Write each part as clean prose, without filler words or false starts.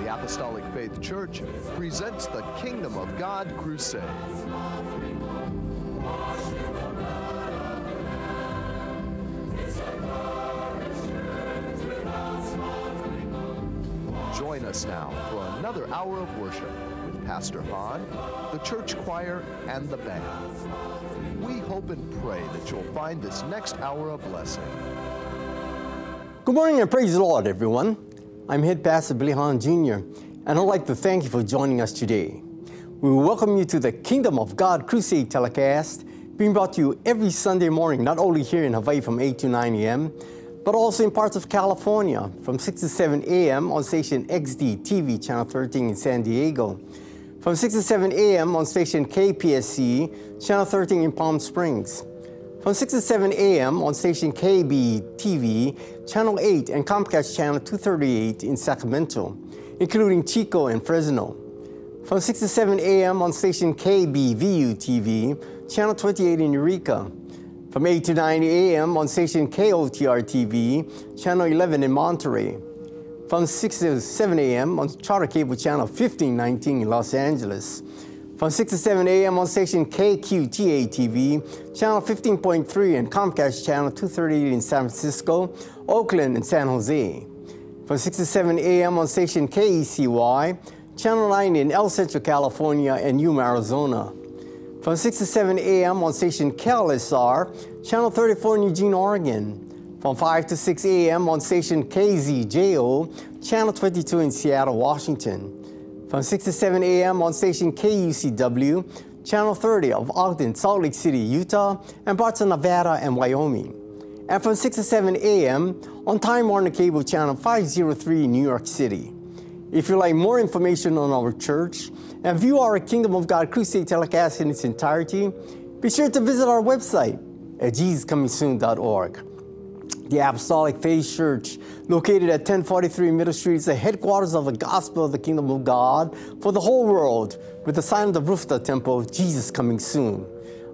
the Apostolic Faith Church presents the Kingdom of God Crusade. Join us now for another hour of worship with Pastor Hahn, the church choir, and the band. We hope and pray that you'll find this next hour a blessing. Good morning and praise the Lord, everyone. I'm Head Pastor Billy Hahn Jr., and I'd like to thank you for joining us today. We welcome you to the Kingdom of God Crusade telecast, being brought to you every Sunday morning, not only here in Hawaii from 8 to 9 a.m., but also in parts of California from 6 to 7 a.m. on station XD TV Channel 13 in San Diego, from 6 to 7 a.m. on station KPSC Channel 13 in Palm Springs, from 6 to 7 a.m. on station KB TV Channel 8 and Comcast Channel 238 in Sacramento, including Chico and Fresno, from 6 to 7 a.m. on station KBVU TV Channel 28 in Eureka, from 8 to 9 a.m. on station KOTR-TV, Channel 11 in Monterey. From 6 to 7 a.m. on Charter Cable Channel 1519 in Los Angeles. From 6 to 7 a.m. on station KQTA-TV, Channel 15.3 and Comcast Channel 238 in San Francisco, Oakland, and San Jose. From 6 to 7 a.m. on station KECY, Channel 9 in El Centro, California, and Yuma, Arizona. From 6 to 7 a.m. on station KLSR, Channel 34 in Eugene, Oregon. From 5 to 6 a.m. on station KZJO, Channel 22 in Seattle, Washington. From 6 to 7 a.m. on station KUCW, Channel 30 of Ogden, Salt Lake City, Utah, and parts of Nevada and Wyoming. And from 6 to 7 a.m. on Time Warner Cable Channel 503 in New York City. If you'd like more information on our church and view our Kingdom of God Crusade telecast in its entirety, be sure to visit our website at JesusComingSoon.org. The Apostolic Faith Church, located at 1043 Middle Street, is the headquarters of the gospel of the Kingdom of God for the whole world, with the sign on the roof of the temple, Jesus Coming Soon,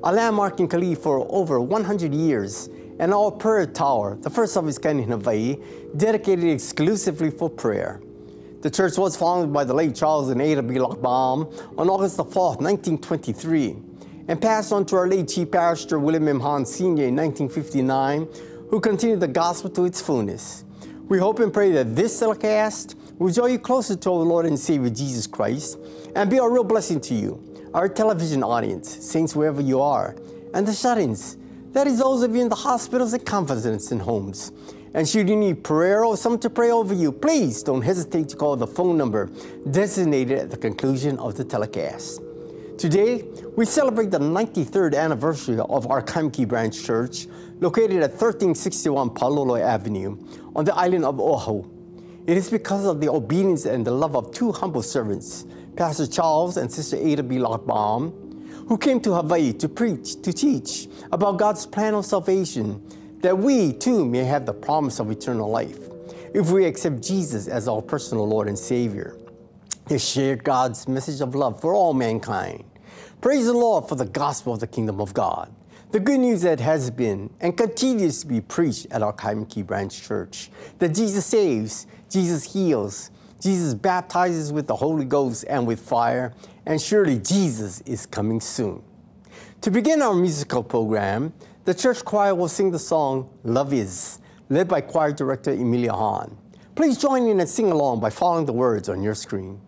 a landmark in Kalihi for over 100 years, and our prayer tower, the first of its kind in Hawaii, dedicated exclusively for prayer. The church was founded by the late Charles and Ada B. Lachbaum on August the 4th, 1923, and passed on to our late chief pastor William M. Hahn Sr. in 1959, who continued the gospel to its fullness. We hope and pray that this telecast will draw you closer to our Lord and Savior Jesus Christ and be a real blessing to you, our television audience, saints wherever you are, and the shut-ins, that is those of you in the hospitals and convalescents and homes. And should you need prayer or someone to pray over you, please don't hesitate to call the phone number designated at the conclusion of the telecast. Today, we celebrate the 93rd anniversary of our Kaimuki branch church, located at 1361 Paloloi Avenue on the island of Oahu. It is because of the obedience and the love of two humble servants, Pastor Charles and Sister Ada B. Lachbaum, who came to Hawaii to preach, to teach about God's plan of salvation, that we too may have the promise of eternal life if we accept Jesus as our personal Lord and Savior. They shared God's message of love for all mankind. Praise the Lord for the gospel of the Kingdom of God, the good news that has been and continues to be preached at our Kaimuki branch church, that Jesus saves, Jesus heals, Jesus baptizes with the Holy Ghost and with fire, and surely Jesus is coming soon. To begin our musical program, the church choir will sing the song, Love Is, led by choir director Emilia Hahn. Please join in and sing along by following the words on your screen.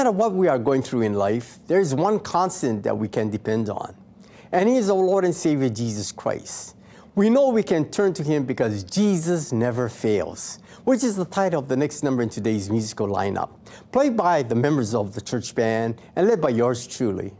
matter what we are going through in life, there is one constant that we can depend on, and he is our Lord and Savior, Jesus Christ. We know we can turn to him because Jesus never fails, which is the title of the next number in today's musical lineup, played by the members of the church band and led by yours truly.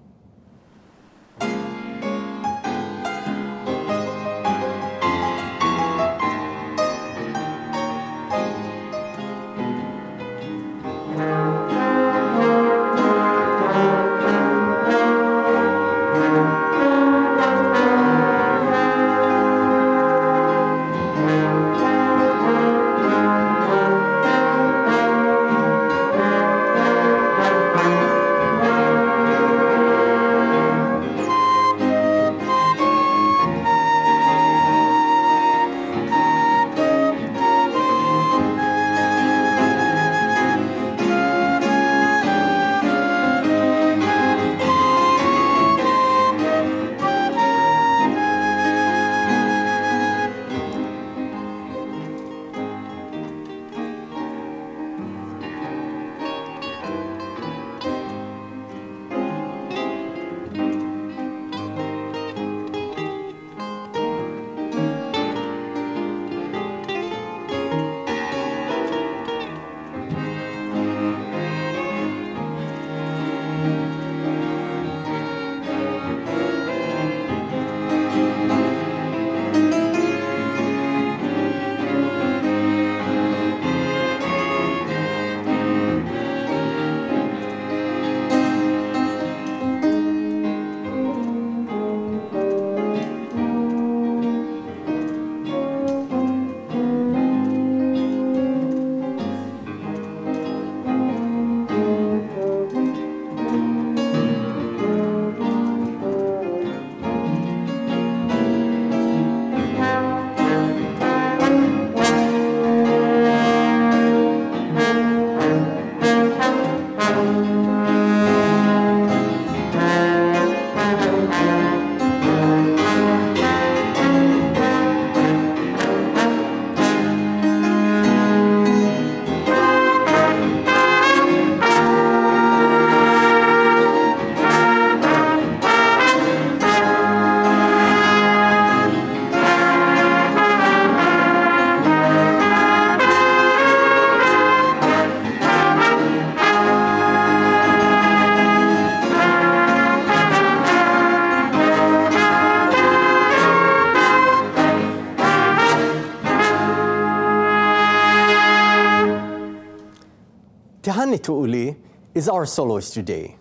Tu'uli is our soloist today.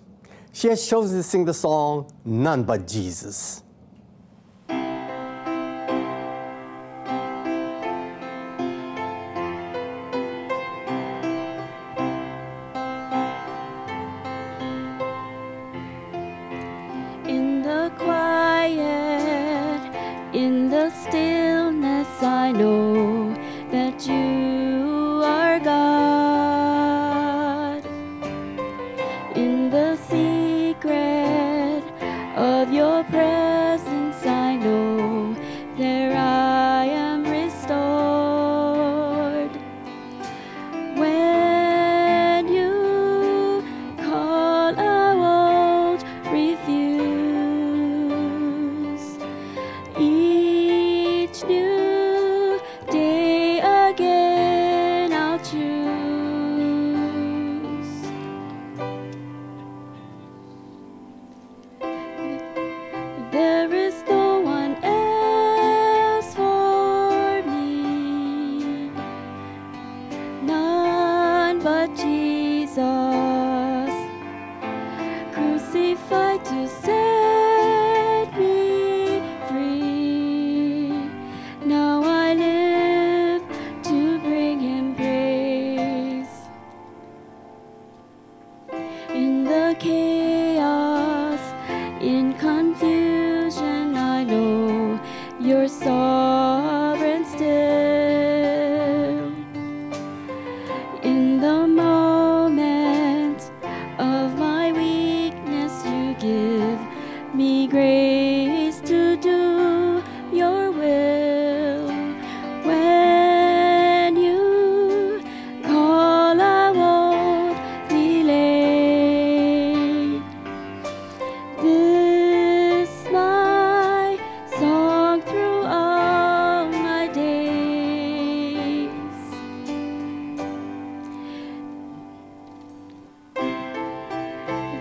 She has chosen to sing the song, None But Jesus. In the quiet, in the stillness, I know that you are God. Your presence, I know, there I am restored. When you call, I won't refuse. Each new day again I'll choose. There is no one else for me, none but Jesus, crucified to set me free. Now I live to bring him praise. In the chaos, in confusion, you're sovereign still. In the moment of my weakness, you give me grace to do your will. When you call, I won't delay.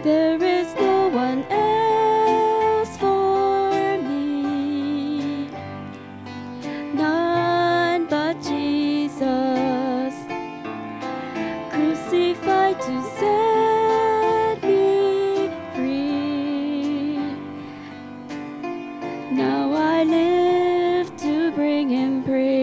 There is no one else for me, none but Jesus, crucified to set me free. Now I live to bring Him praise.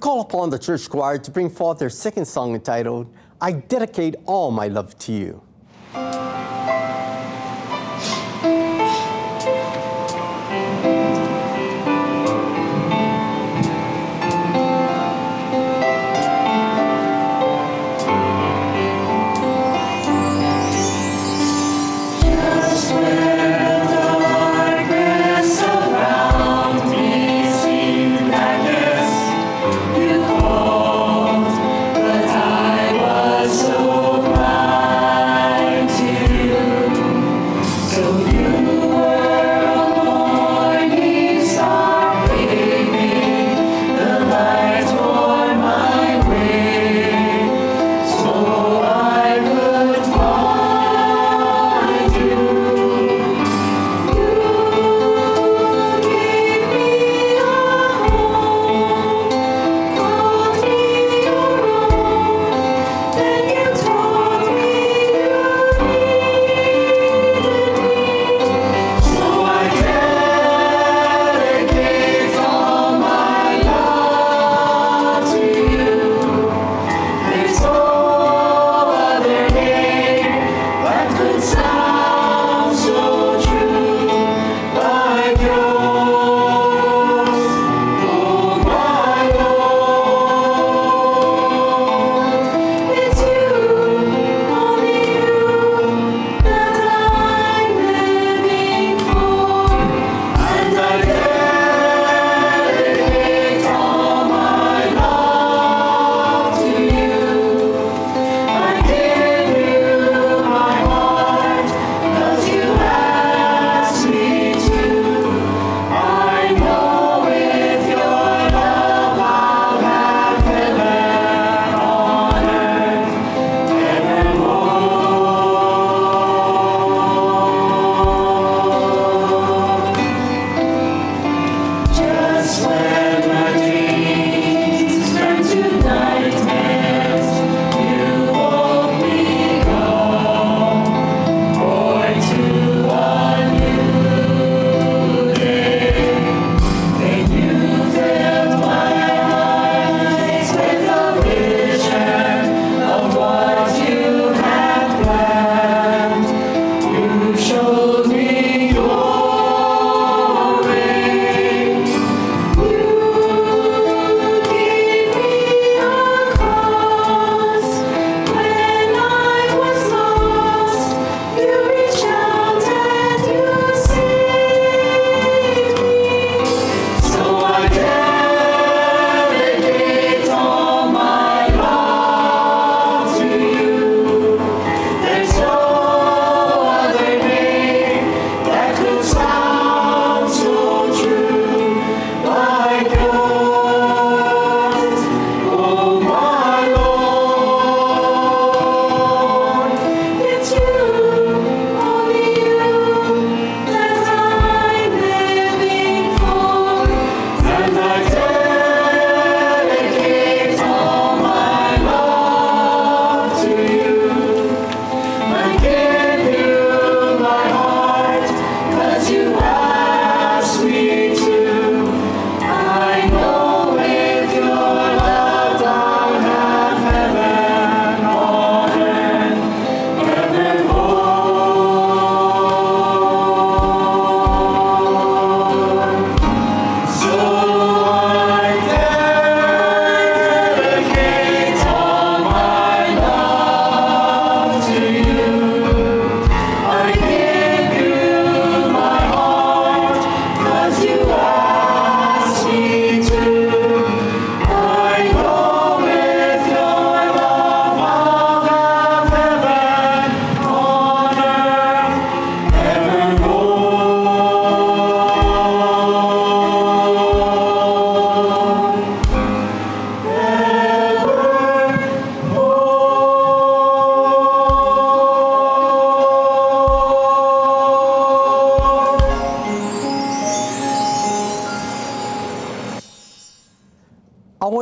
Call upon the church choir to bring forth their second song entitled, I Dedicate All My Love to You.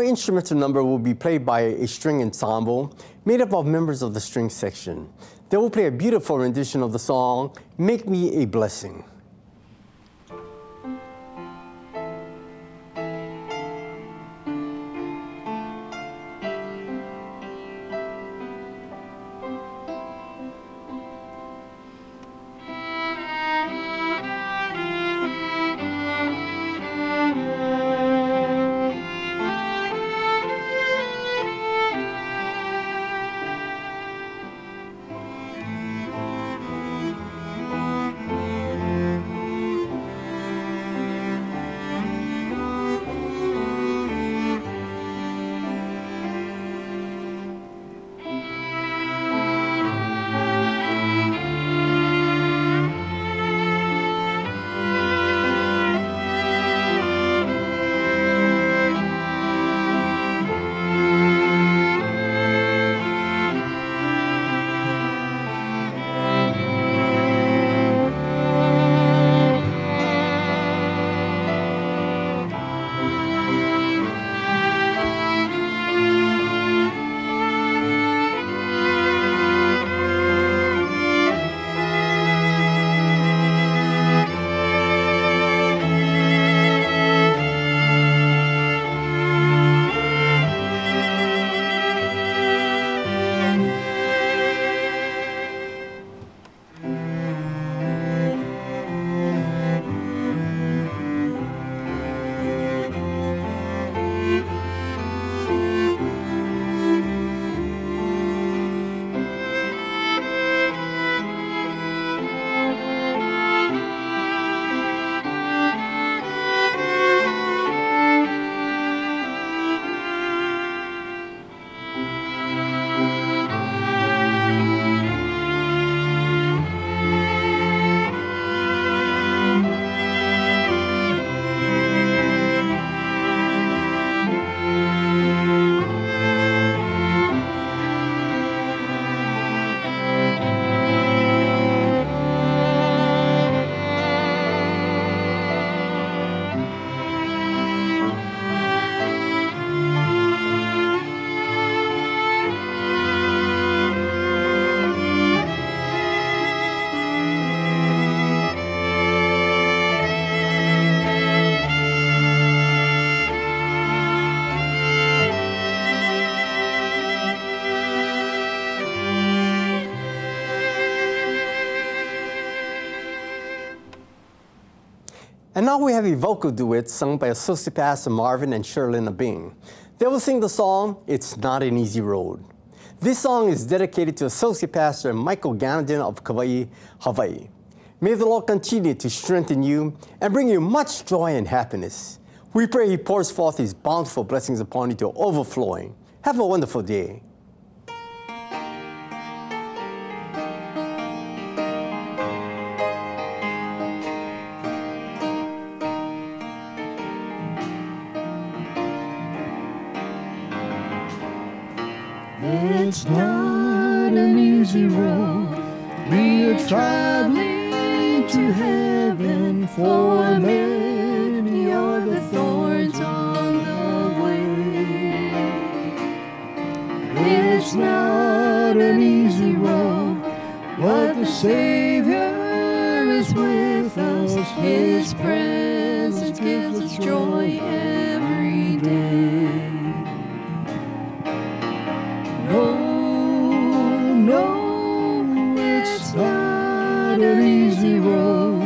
instrumental number will be played by a string ensemble made up of members of the string section. They will play a beautiful rendition of the song, Make Me a Blessing. And now we have a vocal duet sung by Associate Pastor Marvin and Sherlina Bing. They will sing the song, It's Not an Easy Road. This song is dedicated to Associate Pastor Michael Ganadin of Kauai, Hawaii. May the Lord continue to strengthen you and bring you much joy and happiness. We pray He pours forth His bountiful blessings upon you to overflowing. Have a wonderful day. It's not an easy road, be it traveling to heaven, for many are the thorns on the way. It's not an easy road, but the Savior is with us. His presence gives us joy every day. No, it's not an easy road.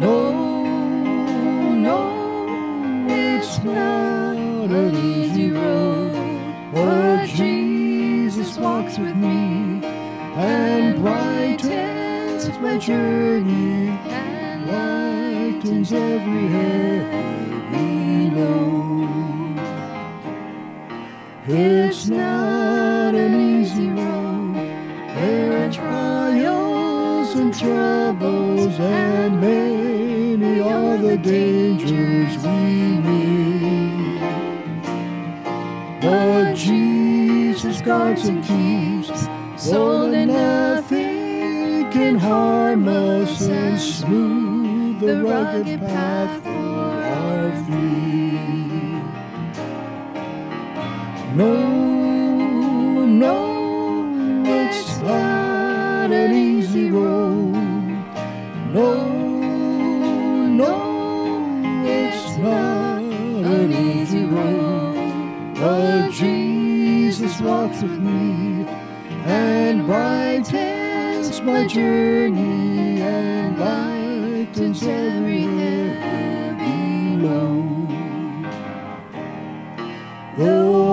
No, it's not an easy road. But Jesus walks with me and brightens my journey and lightens every heavy load. It's not an easy road. There are trials and troubles, and many are the dangers we meet. But Jesus guards and keeps, so that nothing can harm us, and smooth the rugged path for our feet. No, it's not an easy road. No, it's not an easy road. But Jesus walks with me and brightens my journey and lightens every heavy load. Though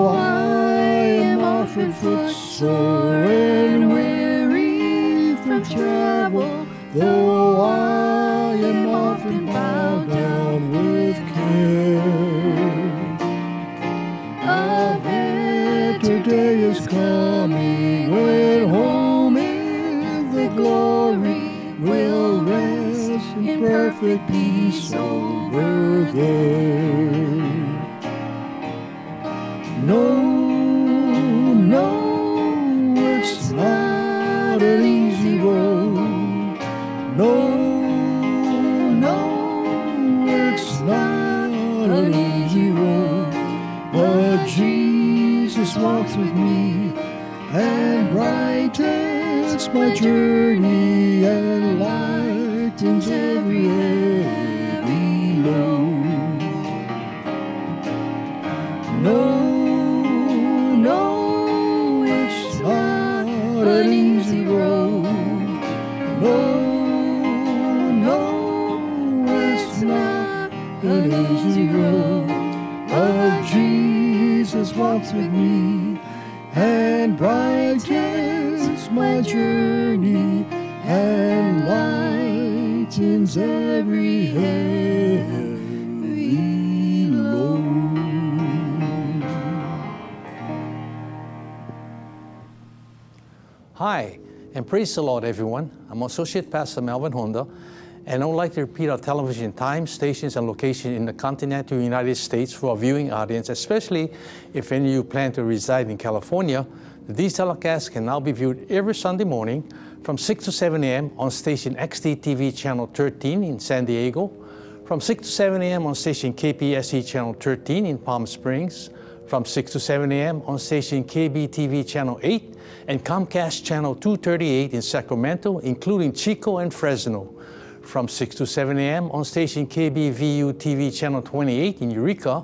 footsore and weary from travel, though I am often bowed down with care, a better day is coming when home in the glory will rest in perfect peace over there. No, it's not an easy road. No, it's not an easy road. But Jesus walks with me and brightens my journey and lightens every heavy load. An easy road. No, it's not an easy road. But Jesus walks with me and brightens my journey and lightens every heavy load. Hi, and praise the Lord, everyone. I'm Associate Pastor Melvin Hondo, and I would like to repeat our television time, stations, and location in the continental United States for our viewing audience, especially if any of you plan to reside in California. These telecasts can now be viewed every Sunday morning from 6 to 7 a.m. on station XDTV Channel 13 in San Diego, from 6 to 7 a.m. on station KPSC Channel 13 in Palm Springs, from 6 to 7 a.m. on station KBTV Channel 8 and Comcast Channel 238 in Sacramento, including Chico and Fresno. From 6 to 7 a.m. on station KBVU-TV Channel 28 in Eureka.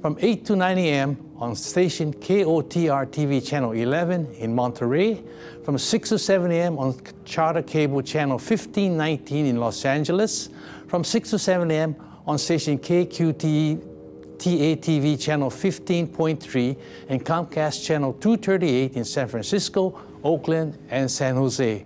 From 8 to 9 a.m. on station KOTR-TV Channel 11 in Monterey. From 6 to 7 a.m. on Charter Cable Channel 1519 in Los Angeles. From 6 to 7 a.m. on station KQTE TA-TV Channel 15.3 and Comcast Channel 238 in San Francisco, Oakland, and San Jose.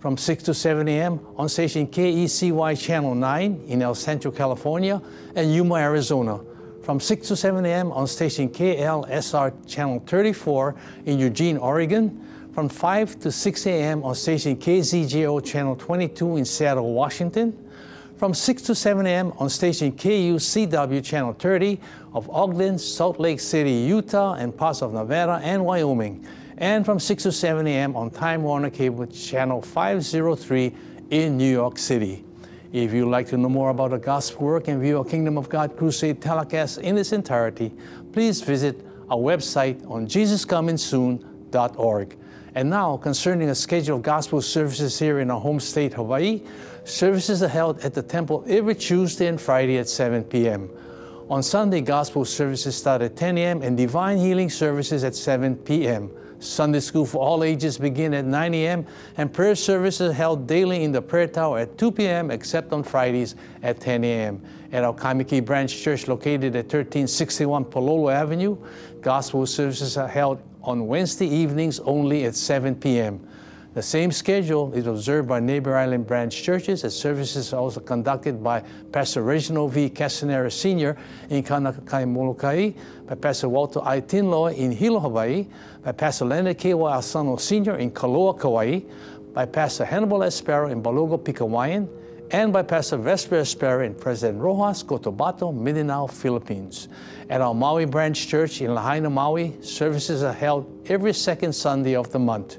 From 6 to 7 a.m. on station KECY Channel 9 in El Centro, California, and Yuma, Arizona. From 6 to 7 a.m. on station KLSR Channel 34 in Eugene, Oregon. From 5 to 6 a.m. on station KZJO Channel 22 in Seattle, Washington. From 6 to 7 a.m. on station KUCW Channel 30 of Ogden, Salt Lake City, Utah, and parts of Nevada and Wyoming. And from 6 to 7 a.m. on Time Warner Cable Channel 503 in New York City. If you'd like to know more about the gospel work and view our Kingdom of God Crusade telecast in its entirety, please visit our website on JesusComingSoon.org. And now, concerning a schedule of gospel services here in our home state, Hawaii, services are held at the temple every Tuesday and Friday at 7 p.m. On Sunday, gospel services start at 10 a.m. and divine healing services at 7 p.m. Sunday school for all ages begin at 9 a.m. and prayer services are held daily in the prayer tower at 2 p.m. except on Fridays at 10 a.m. At our Kaimuki branch church located at 1361 Paloloi Avenue, gospel services are held on Wednesday evenings only at 7 p.m. The same schedule is observed by Neighbor Island branch churches as services are also conducted by Pastor Reginald V. Casanera Sr. in Kanaka Kai, Molokai, by Pastor Walter Aitinloa in Hilo, Hawaii, by Pastor Leonard Kewa Asano Sr. in Kaloa, Kauai, by Pastor Hannibal Espero in Balogo, Pikawayan, and by Pastor Vesper Espero and President Rojas, Cotabato, Mindanao, Philippines. At our Maui branch church in Lahaina, Maui, services are held every second Sunday of the month.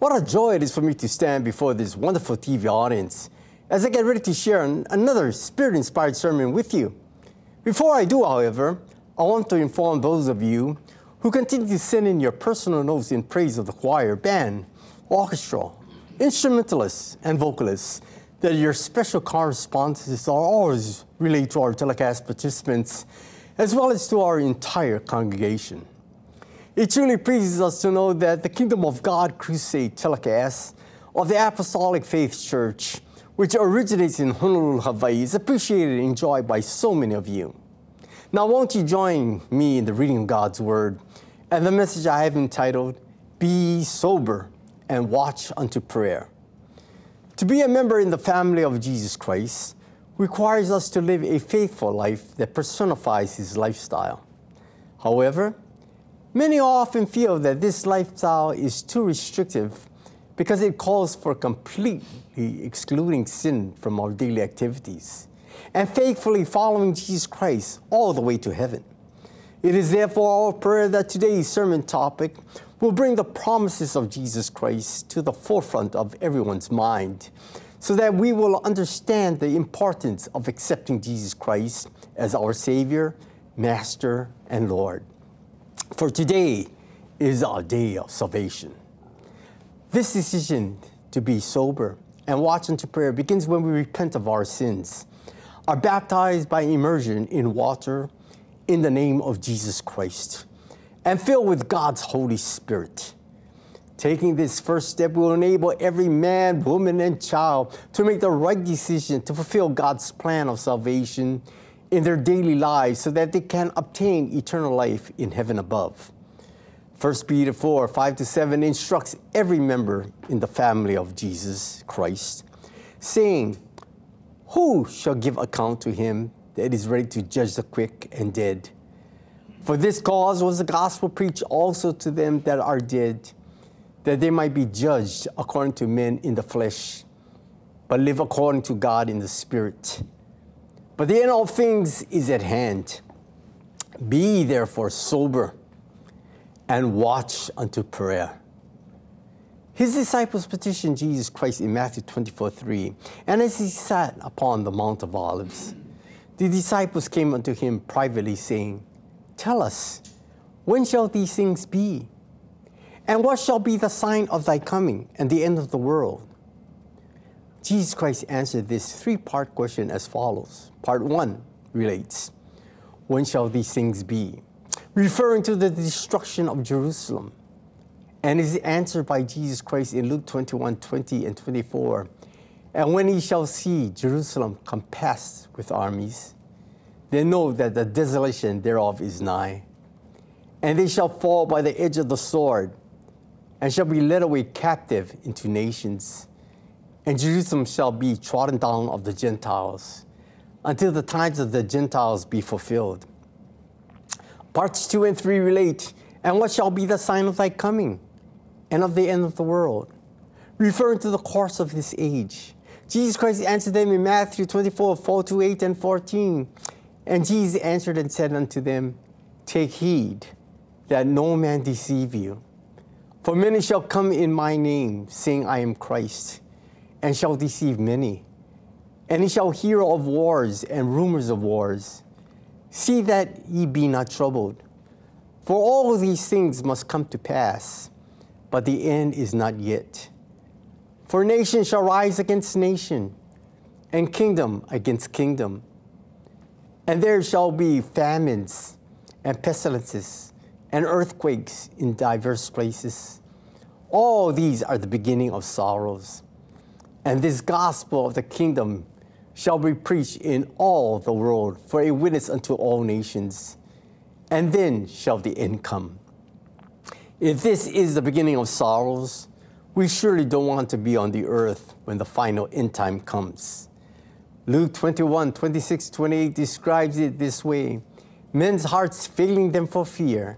What a joy it is for me to stand before this wonderful TV audience as I get ready to share another Spirit-inspired sermon with you. Before I do, however, I want to inform those of you who continue to send in your personal notes in praise of the choir, band, orchestra, instrumentalists, and vocalists, that your special correspondences are always relayed to our telecast participants, as well as to our entire congregation. It truly pleases us to know that the Kingdom of God Crusade telecast of the Apostolic Faith Church, which originates in Honolulu, Hawaii, is appreciated and enjoyed by so many of you. Now, won't you join me in the reading of God's Word and the message I have entitled, Be Sober and Watch Unto Prayer. To be a member in the family of Jesus Christ requires us to live a faithful life that personifies His lifestyle. However, many often feel that this lifestyle is too restrictive because it calls for completely excluding sin from our daily activities and faithfully following Jesus Christ all the way to heaven. It is therefore our prayer that today's sermon topic will bring the promises of Jesus Christ to the forefront of everyone's mind, so that we will understand the importance of accepting Jesus Christ as our Savior, Master, and Lord. For today is our day of salvation. This decision to be sober and watch unto prayer begins when we repent of our sins, are baptized by immersion in water in the name of Jesus Christ, and filled with God's Holy Spirit. Taking this first step will enable every man, woman, and child to make the right decision to fulfill God's plan of salvation in their daily lives so that they can obtain eternal life in heaven above. 1 Peter 4, 5-7 instructs every member in the family of Jesus Christ, saying, Who shall give account to him that is ready to judge the quick and dead? For this cause was the gospel preached also to them that are dead, that they might be judged according to men in the flesh, but live according to God in the Spirit. But the end of things is at hand. Be therefore sober and watch unto prayer. His disciples petitioned Jesus Christ in Matthew 24:3, and as he sat upon the Mount of Olives, the disciples came unto him privately, saying, Tell us, when shall these things be? And what shall be the sign of thy coming and the end of the world? Jesus Christ answered this three-part question as follows. Part 1 relates, When shall these things be? Referring to the destruction of Jerusalem. And is answered by Jesus Christ in Luke 21:20 and 24. And when ye shall see Jerusalem compassed with armies, then know that the desolation thereof is nigh. And they shall fall by the edge of the sword, and shall be led away captive into nations. And Jerusalem shall be trodden down of the Gentiles, until the times of the Gentiles be fulfilled. Parts 2 and 3 relate, And what shall be the sign of thy coming? And of the end of the world. Referring to the course of this age, Jesus Christ answered them in Matthew 24:4-8 and 14. And Jesus answered and said unto them, Take heed that no man deceive you. For many shall come in my name, saying, I am Christ, and shall deceive many. And ye shall hear of wars and rumors of wars. See that ye be not troubled. For all these things must come to pass, but the end is not yet. For nation shall rise against nation, and kingdom against kingdom. And there shall be famines and pestilences and earthquakes in diverse places. All these are the beginning of sorrows. And this gospel of the kingdom shall be preached in all the world for a witness unto all nations. And then shall the end come. If this is the beginning of sorrows, we surely don't want to be on the earth when the final end time comes. Luke 21:26-28 describes it this way, Men's hearts failing them for fear,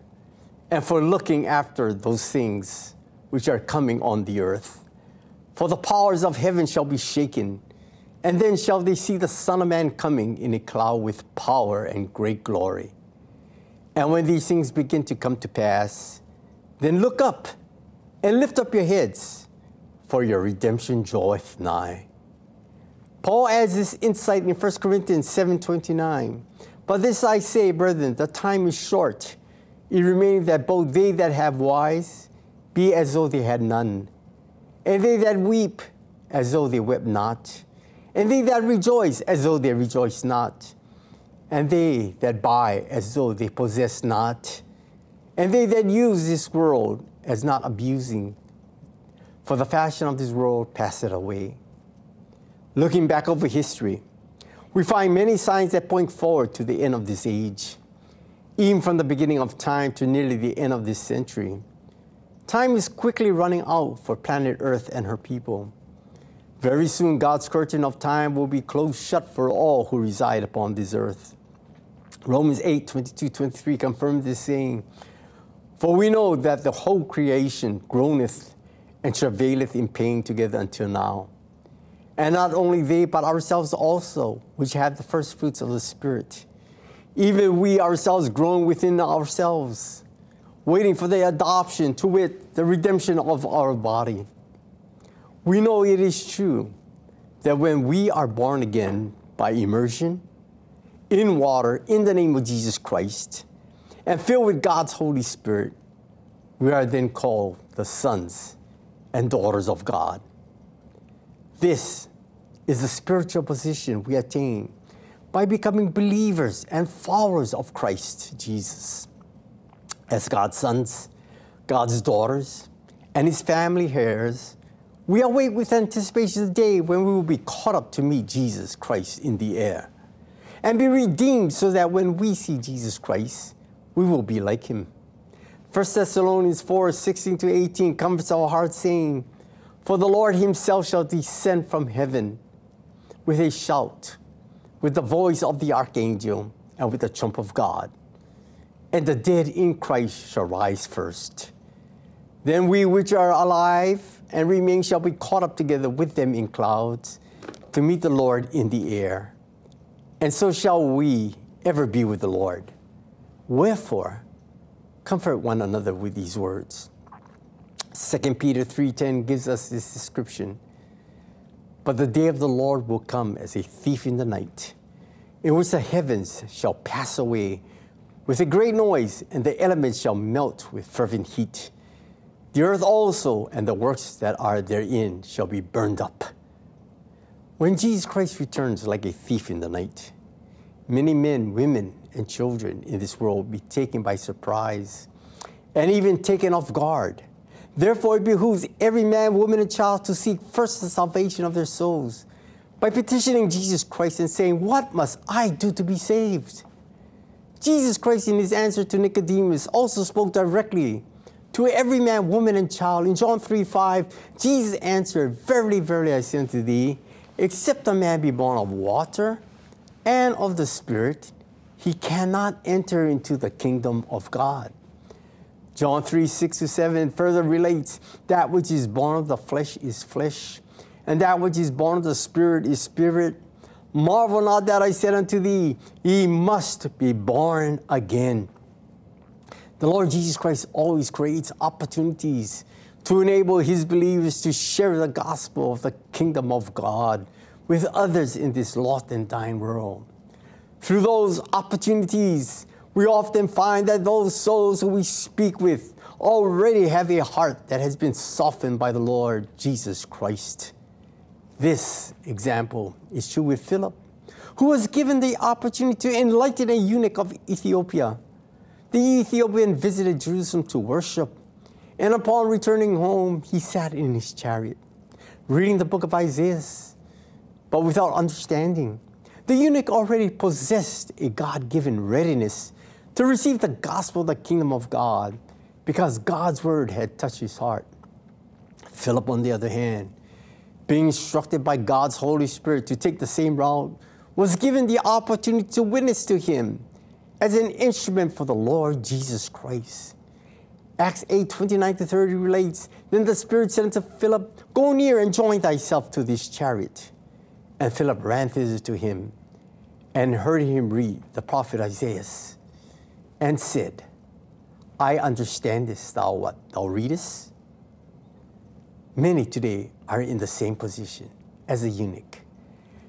and for looking after those things which are coming on the earth. For the powers of heaven shall be shaken, and then shall they see the Son of Man coming in a cloud with power and great glory. And when these things begin to come to pass, then look up and lift up your heads, for your redemption draweth nigh. Paul adds this insight in 1 Corinthians 7:29. But this I say, brethren, the time is short. It remaineth that both they that have wise be as though they had none, and they that weep as though they wept not, and they that rejoice as though they rejoiced not, and they that buy as though they possessed not, and they that use this world as not abusing, for the fashion of this world passeth away. Looking back over history, we find many signs that point forward to the end of this age, even from the beginning of time to nearly the end of this century. Time is quickly running out for planet Earth and her people. Very soon, God's curtain of time will be closed shut for all who reside upon this earth. Romans 8:22-23 confirms this saying, for we know that the whole creation groaneth and travaileth in pain together until now. And not only they, but ourselves also, which have the first fruits of the Spirit. Even we ourselves groan within ourselves, waiting for the adoption, to wit, the redemption of our body. We know it is true that when we are born again by immersion, in water, in the name of Jesus Christ, and filled with God's Holy Spirit, we are then called the sons and daughters of God. This is the spiritual position we attain by becoming believers and followers of Christ Jesus. As God's sons, God's daughters, and His family heirs, we await with anticipation the day when we will be caught up to meet Jesus Christ in the air and be redeemed, so that when we see Jesus Christ, we will be like Him. 1 Thessalonians 4:16-18 comforts our hearts, saying, for the Lord Himself shall descend from heaven with a shout, with the voice of the archangel, and with the trump of God. And the dead in Christ shall rise first. Then we which are alive and remain shall be caught up together with them in clouds to meet the Lord in the air. And so shall we ever be with the Lord. Wherefore, comfort one another with these words. 2 Peter 3:10 gives us this description. But the day of the Lord will come as a thief in the night, in which the heavens shall pass away with a great noise, and the elements shall melt with fervent heat. The earth also and the works that are therein shall be burned up. When Jesus Christ returns like a thief in the night, many men, women, and children in this world will be taken by surprise and even taken off guard. Therefore, it behooves every man, woman, and child to seek first the salvation of their souls by petitioning Jesus Christ and saying, what must I do to be saved? Jesus Christ, in His answer to Nicodemus, also spoke directly to every man, woman, and child. In John 3:5, Jesus answered, verily, verily, I say unto thee, except a man be born of water and of the Spirit, he cannot enter into the kingdom of God. John 3:6-7 further relates, that which is born of the flesh is flesh, and that which is born of the Spirit is spirit. Marvel not that I said unto thee, ye must be born again. The Lord Jesus Christ always creates opportunities to enable His believers to share the gospel of the kingdom of God with others in this lost and dying world. Through those opportunities, we often find that those souls who we speak with already have a heart that has been softened by the Lord Jesus Christ. This example is true with Philip, who was given the opportunity to enlighten a eunuch of Ethiopia. The Ethiopian visited Jerusalem to worship, and upon returning home, he sat in his chariot, reading the book of Isaiah, but without understanding. The eunuch already possessed a God-given readiness to receive the gospel of the kingdom of God, because God's word had touched his heart. Philip, on the other hand, being instructed by God's Holy Spirit to take the same route, was given the opportunity to witness to Him as an instrument for the Lord Jesus Christ. Acts 8:29-30 relates, "Then the Spirit said unto Philip, Go near and join thyself to this chariot. And Philip ran thither to him, and heard him read the prophet Isaiah, and said, I understandest thou what thou readest." Many today are in the same position as a eunuch.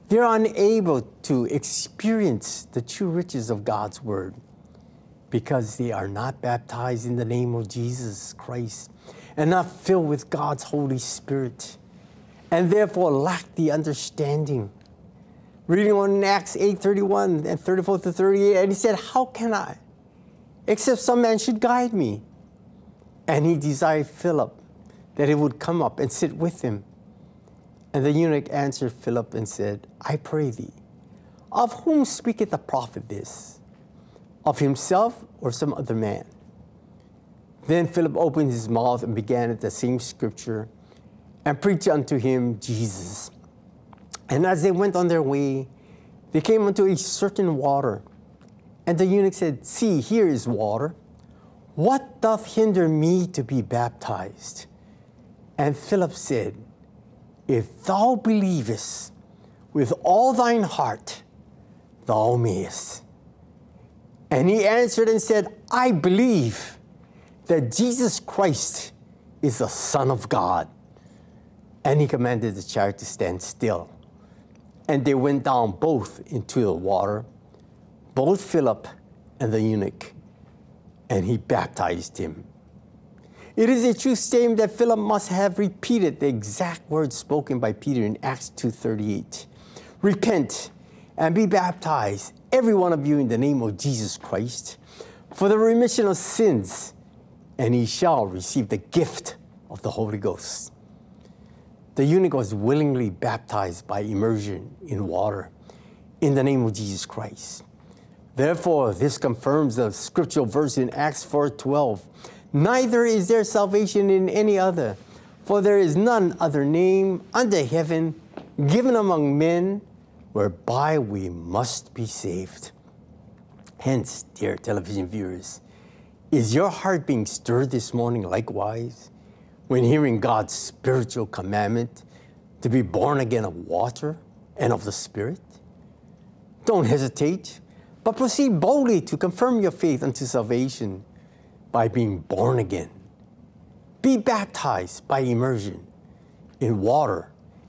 They're unable to experience the true riches of God's word because they are not baptized in the name of Jesus Christ and not filled with God's Holy Spirit, and therefore lack the understanding. Reading on Acts 8:31 and 34-38, and he said, "How can I, except some man should guide me?" And he desired Philip that he would come up and sit with him. And the eunuch answered Philip and said, "I pray thee, of whom speaketh the prophet this? Of himself or some other man?" Then Philip opened his mouth and began at the same scripture and preached unto him Jesus. And as they went on their way, they came unto a certain water. And the eunuch said, "See, here is water. What doth hinder me to be baptized?" And Philip said, "If thou believest with all thine heart, thou mayest." And he answered and said, "I believe that Jesus Christ is the Son of God." And he commanded the chariot to stand still. And they went down both into the water, both Philip and the eunuch, and he baptized him. It is a true statement that Philip must have repeated the exact words spoken by Peter in Acts 2:38. "Repent and be baptized, every one of you, in the name of Jesus Christ, for the remission of sins, and ye shall receive the gift of the Holy Ghost." The eunuch was willingly baptized by immersion in water in the name of Jesus Christ. Therefore, this confirms the scriptural verse in Acts 4:12. "Neither is there salvation in any other, for there is none other name under heaven given among men whereby we must be saved." Hence, dear television viewers, is your heart being stirred this morning likewise when hearing God's spiritual commandment to be born again of water and of the Spirit? Don't hesitate, but proceed boldly to confirm your faith unto salvation by being born again. Be baptized by immersion in water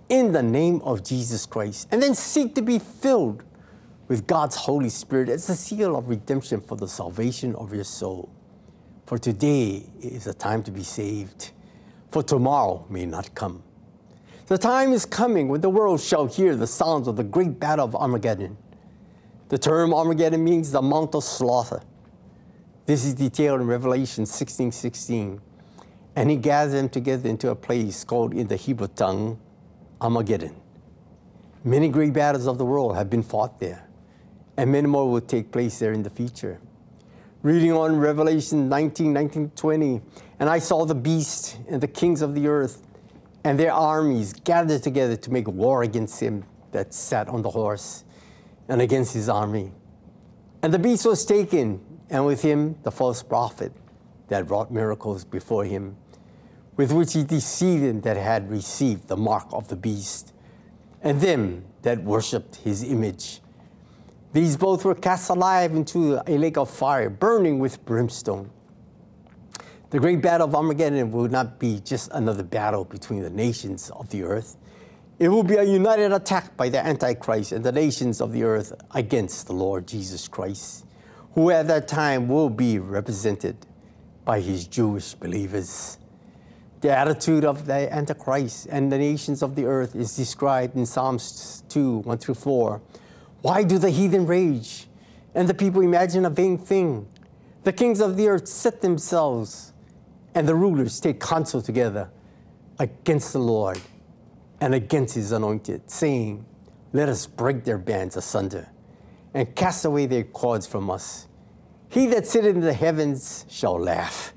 in the name of Jesus Christ, and then seek to be filled with God's Holy Spirit as the seal of redemption for the salvation of your soul. For today is a time to be saved, for tomorrow may not come. The time is coming when the world shall hear the sounds of the great battle of Armageddon. The term Armageddon means the Mount of Slaughter. This is detailed in Revelation 16:16. "And he gathered them together into a place called in the Hebrew tongue, Armageddon." Many great battles of the world have been fought there, and many more will take place there in the future. Reading on Revelation 19:19-20, "And I saw the beast and the kings of the earth and their armies gathered together to make war against him that sat on the horse, and against his army. And the beast was taken, and with him the false prophet that wrought miracles before him, with which he deceived them that had received the mark of the beast, and them that worshipped his image. These both were cast alive into a lake of fire, burning with brimstone." The great battle of Armageddon will not be just another battle between the nations of the earth. It will be a united attack by the Antichrist and the nations of the earth against the Lord Jesus Christ, who at that time will be represented by his Jewish believers. The attitude of the Antichrist and the nations of the earth is described in Psalms 2:1-4. "Why do the heathen rage, and the people imagine a vain thing? The kings of the earth set themselves, and the rulers take counsel together against the Lord and against his anointed, saying, Let us break their bands asunder, and cast away their cords from us. He that sitteth in the heavens shall laugh.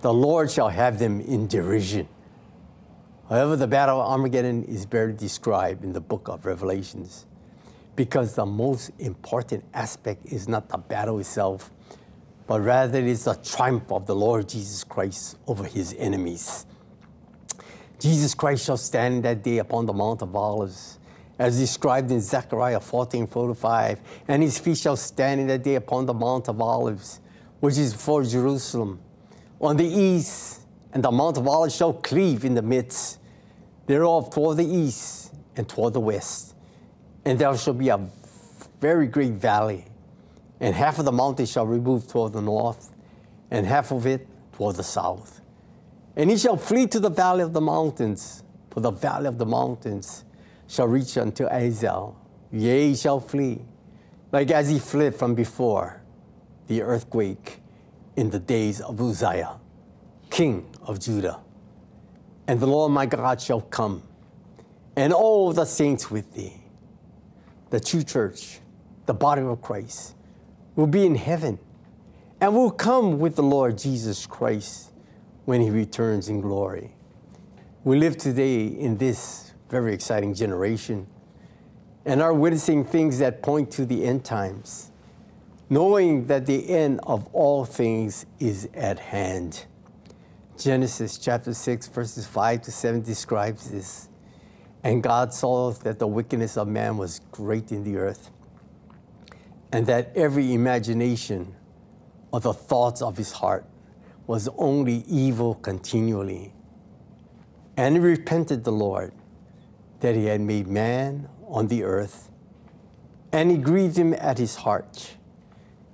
The Lord shall have them in derision." However, the battle of Armageddon is barely described in the book of Revelations, because the most important aspect is not the battle itself, but rather it is the triumph of the Lord Jesus Christ over his enemies. Jesus Christ shall stand that day upon the Mount of Olives, as described in Zechariah 14:45, and his feet shall stand in that day upon the Mount of Olives, which is before Jerusalem, on the east, and the Mount of Olives shall cleave in the midst thereof toward the east and toward the west. And there shall be a very great valley, and half of the mountain shall remove toward the north, and half of it toward the south. And he shall flee to the valley of the mountains, for the valley of the mountains shall reach unto Azel. Yea, he shall flee, like as he fled from before the earthquake in the days of Uzziah, king of Judah. And the Lord my God shall come, and all the saints with thee. The true church, the body of Christ, will be in heaven and will come with the Lord Jesus Christ when he returns in glory. We live today in this very exciting generation and are witnessing things that point to the end times, knowing that the end of all things is at hand. Genesis chapter 6, verses 5-7 describes this. And God saw that the wickedness of man was great in the earth, and that every imagination of the thoughts of his heart was only evil continually. And he repented the Lord that he had made man on the earth, and he grieved him at his heart.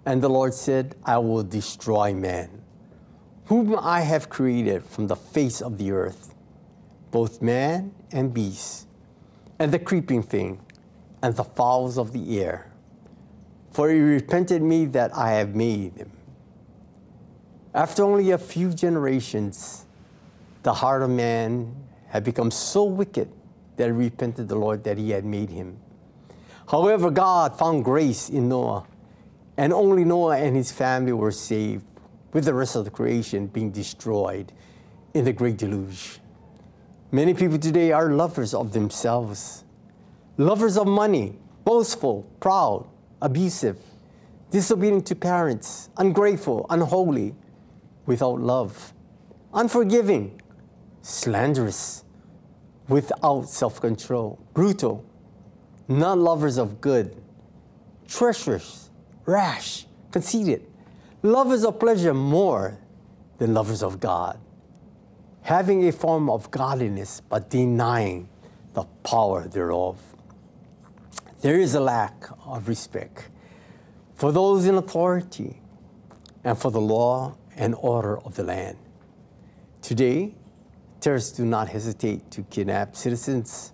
And the Lord said, I will destroy man, whom I have created from the face of the earth, both man and beast, and the creeping thing, and the fowls of the air. For he repented me that I have made him. After only a few generations, the heart of man had become so wicked that he repented the Lord that he had made him. However, God found grace in Noah, and only Noah and his family were saved, with the rest of the creation being destroyed in the great deluge. Many people today are lovers of themselves, lovers of money, boastful, proud, abusive, disobedient to parents, ungrateful, unholy, without love, unforgiving, slanderous, without self-control, brutal, not lovers of good, treacherous, rash, conceited, lovers of pleasure more than lovers of God, having a form of godliness, but denying the power thereof. There is a lack of respect for those in authority and for the law and order of the land. Today, terrorists do not hesitate to kidnap citizens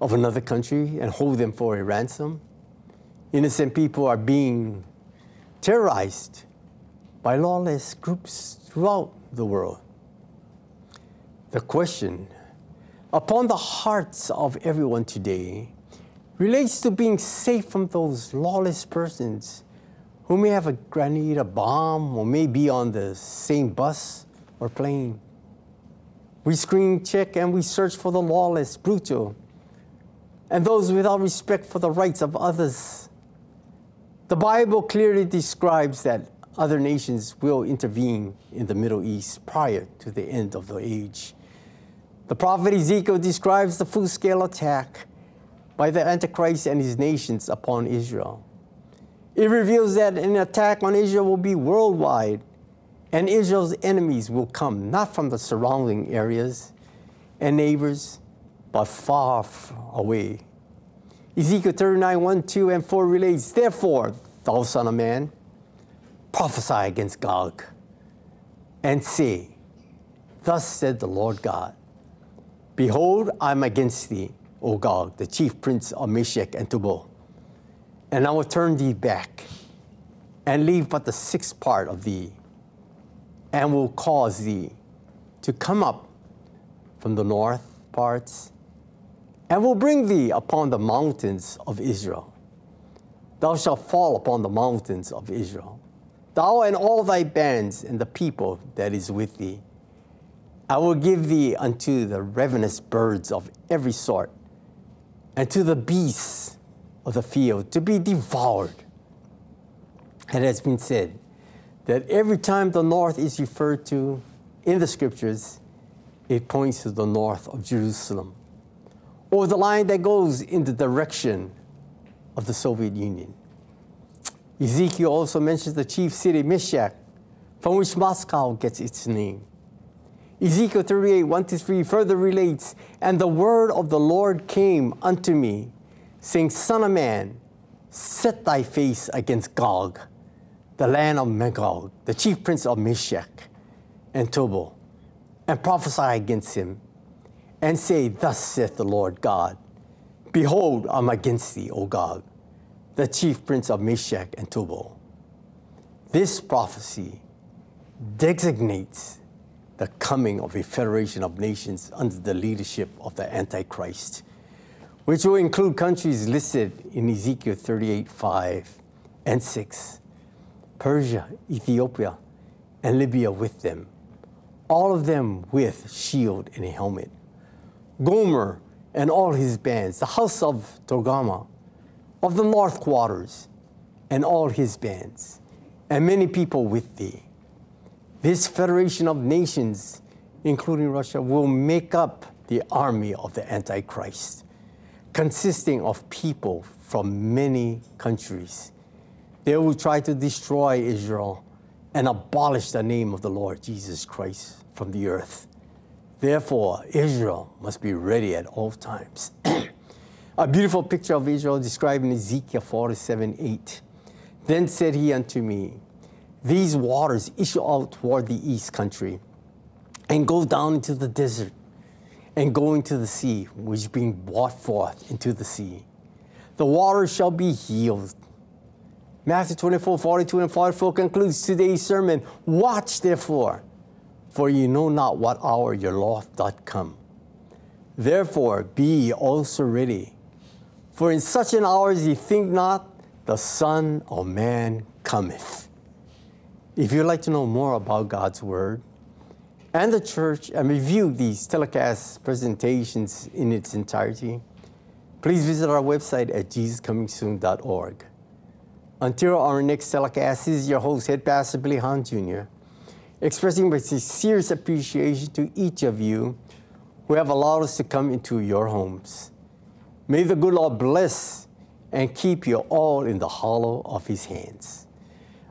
of another country and hold them for a ransom. Innocent people are being terrorized by lawless groups throughout the world. The question upon the hearts of everyone today relates to being safe from those lawless persons who may have a grenade, a bomb, or may be on the same bus or plane. We screen, check, and we search for the lawless, brutal, and those without respect for the rights of others. The Bible clearly describes that other nations will intervene in the Middle East prior to the end of the age. The prophet Ezekiel describes the full-scale attack by the Antichrist and his nations upon Israel. It reveals that an attack on Israel will be worldwide, and Israel's enemies will come not from the surrounding areas and neighbors, but far away. Ezekiel 39:1, 2, and 4 relates, therefore, thou son of man, prophesy against Gog, and say, thus said the Lord God, behold, I am against thee, O Gog, the chief prince of Meshech and Tubal, and I will turn thee back, and leave but the sixth part of thee, and will cause thee to come up from the north parts, and will bring thee upon the mountains of Israel. Thou shalt fall upon the mountains of Israel, thou and all thy bands and the people that is with thee. I will give thee unto the ravenous birds of every sort, and to the beasts of the field to be devoured. It has been said that every time the north is referred to in the scriptures, it points to the north of Jerusalem, or the line that goes in the direction of the Soviet Union. Ezekiel also mentions the chief city, Meshech, from which Moscow gets its name. Ezekiel 38, 1-3 further relates, "And the word of the Lord came unto me, saying, Son of man, set thy face against Gog, the land of Magog, the chief prince of Meshech and Tubal, and prophesy against him, and say, Thus saith the Lord God, Behold, I'm against thee, O Gog, the chief prince of Meshech and Tubal." This prophecy designates the coming of a federation of nations under the leadership of the Antichrist, which will include countries listed in Ezekiel 38, 5 and 6, Persia, Ethiopia, and Libya with them, all of them with shield and a helmet, Gomer and all his bands, the house of Torgama, of the north quarters, and all his bands, and many people with thee. This federation of nations, including Russia, will make up the army of the Antichrist, consisting of people from many countries. They will try to destroy Israel and abolish the name of the Lord Jesus Christ from the earth. Therefore, Israel must be ready at all times. A beautiful picture of Israel described in Ezekiel 47:8. "Then said he unto me, These waters issue out toward the east country, and go down into the desert, and go into the sea, which being brought forth into the sea. The waters shall be healed." Matthew 24:42 and 44 concludes today's sermon. "Watch therefore, for you know not what hour your Lord doth come. Therefore be also ready, for in such an hour as ye think not, the Son of Man cometh." If you'd like to know more about God's Word and the church and review these telecast presentations in its entirety, please visit our website at JesusComingSoon.org. Until our next telecast, this is your host, Head Pastor Billy Hahn Jr., expressing my sincerest appreciation to each of you who have allowed us to come into your homes. May the good Lord bless and keep you all in the hollow of His hands.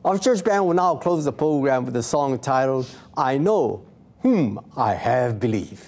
Our church band will now close the program with a song titled, "I Know Whom I Have Believed."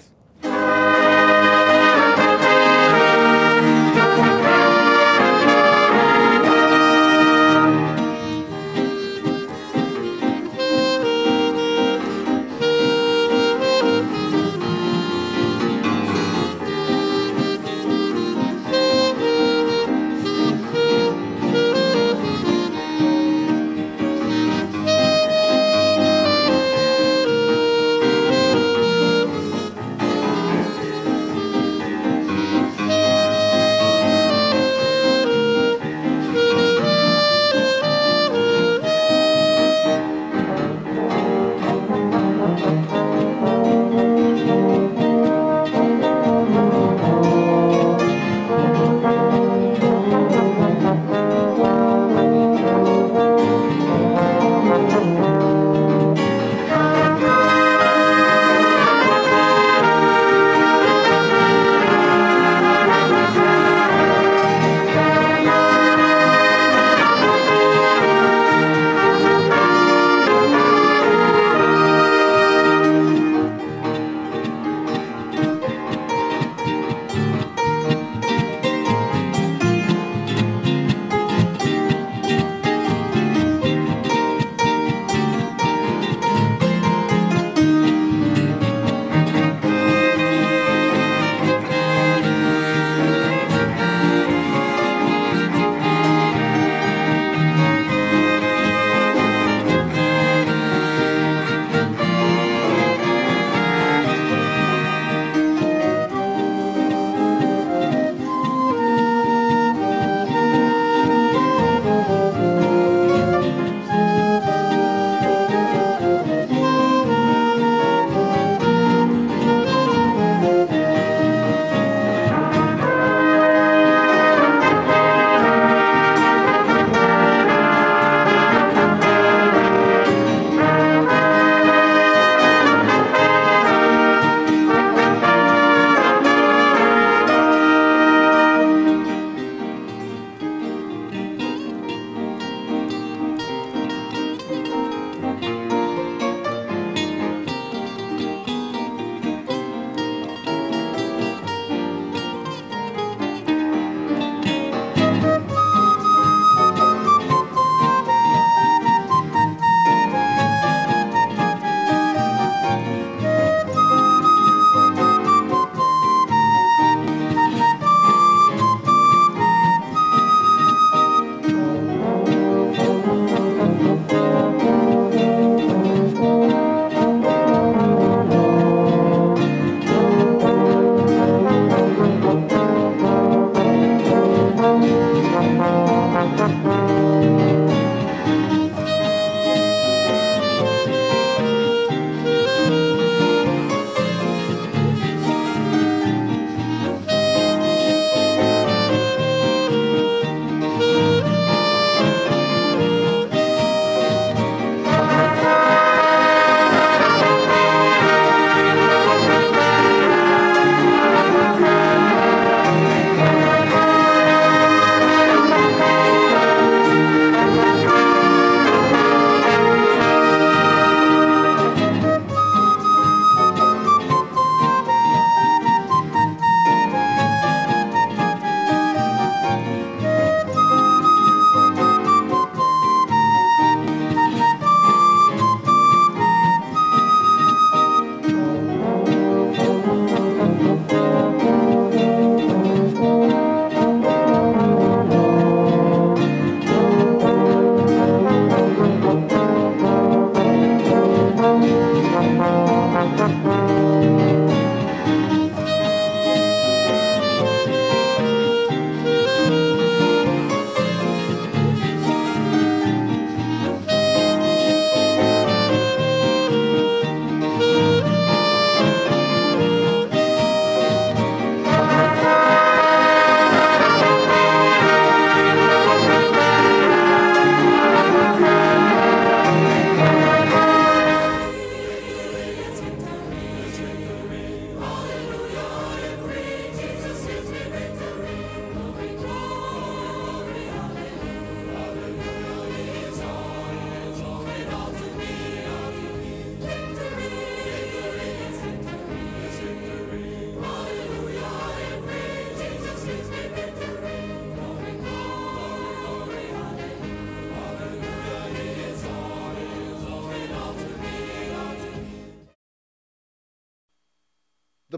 The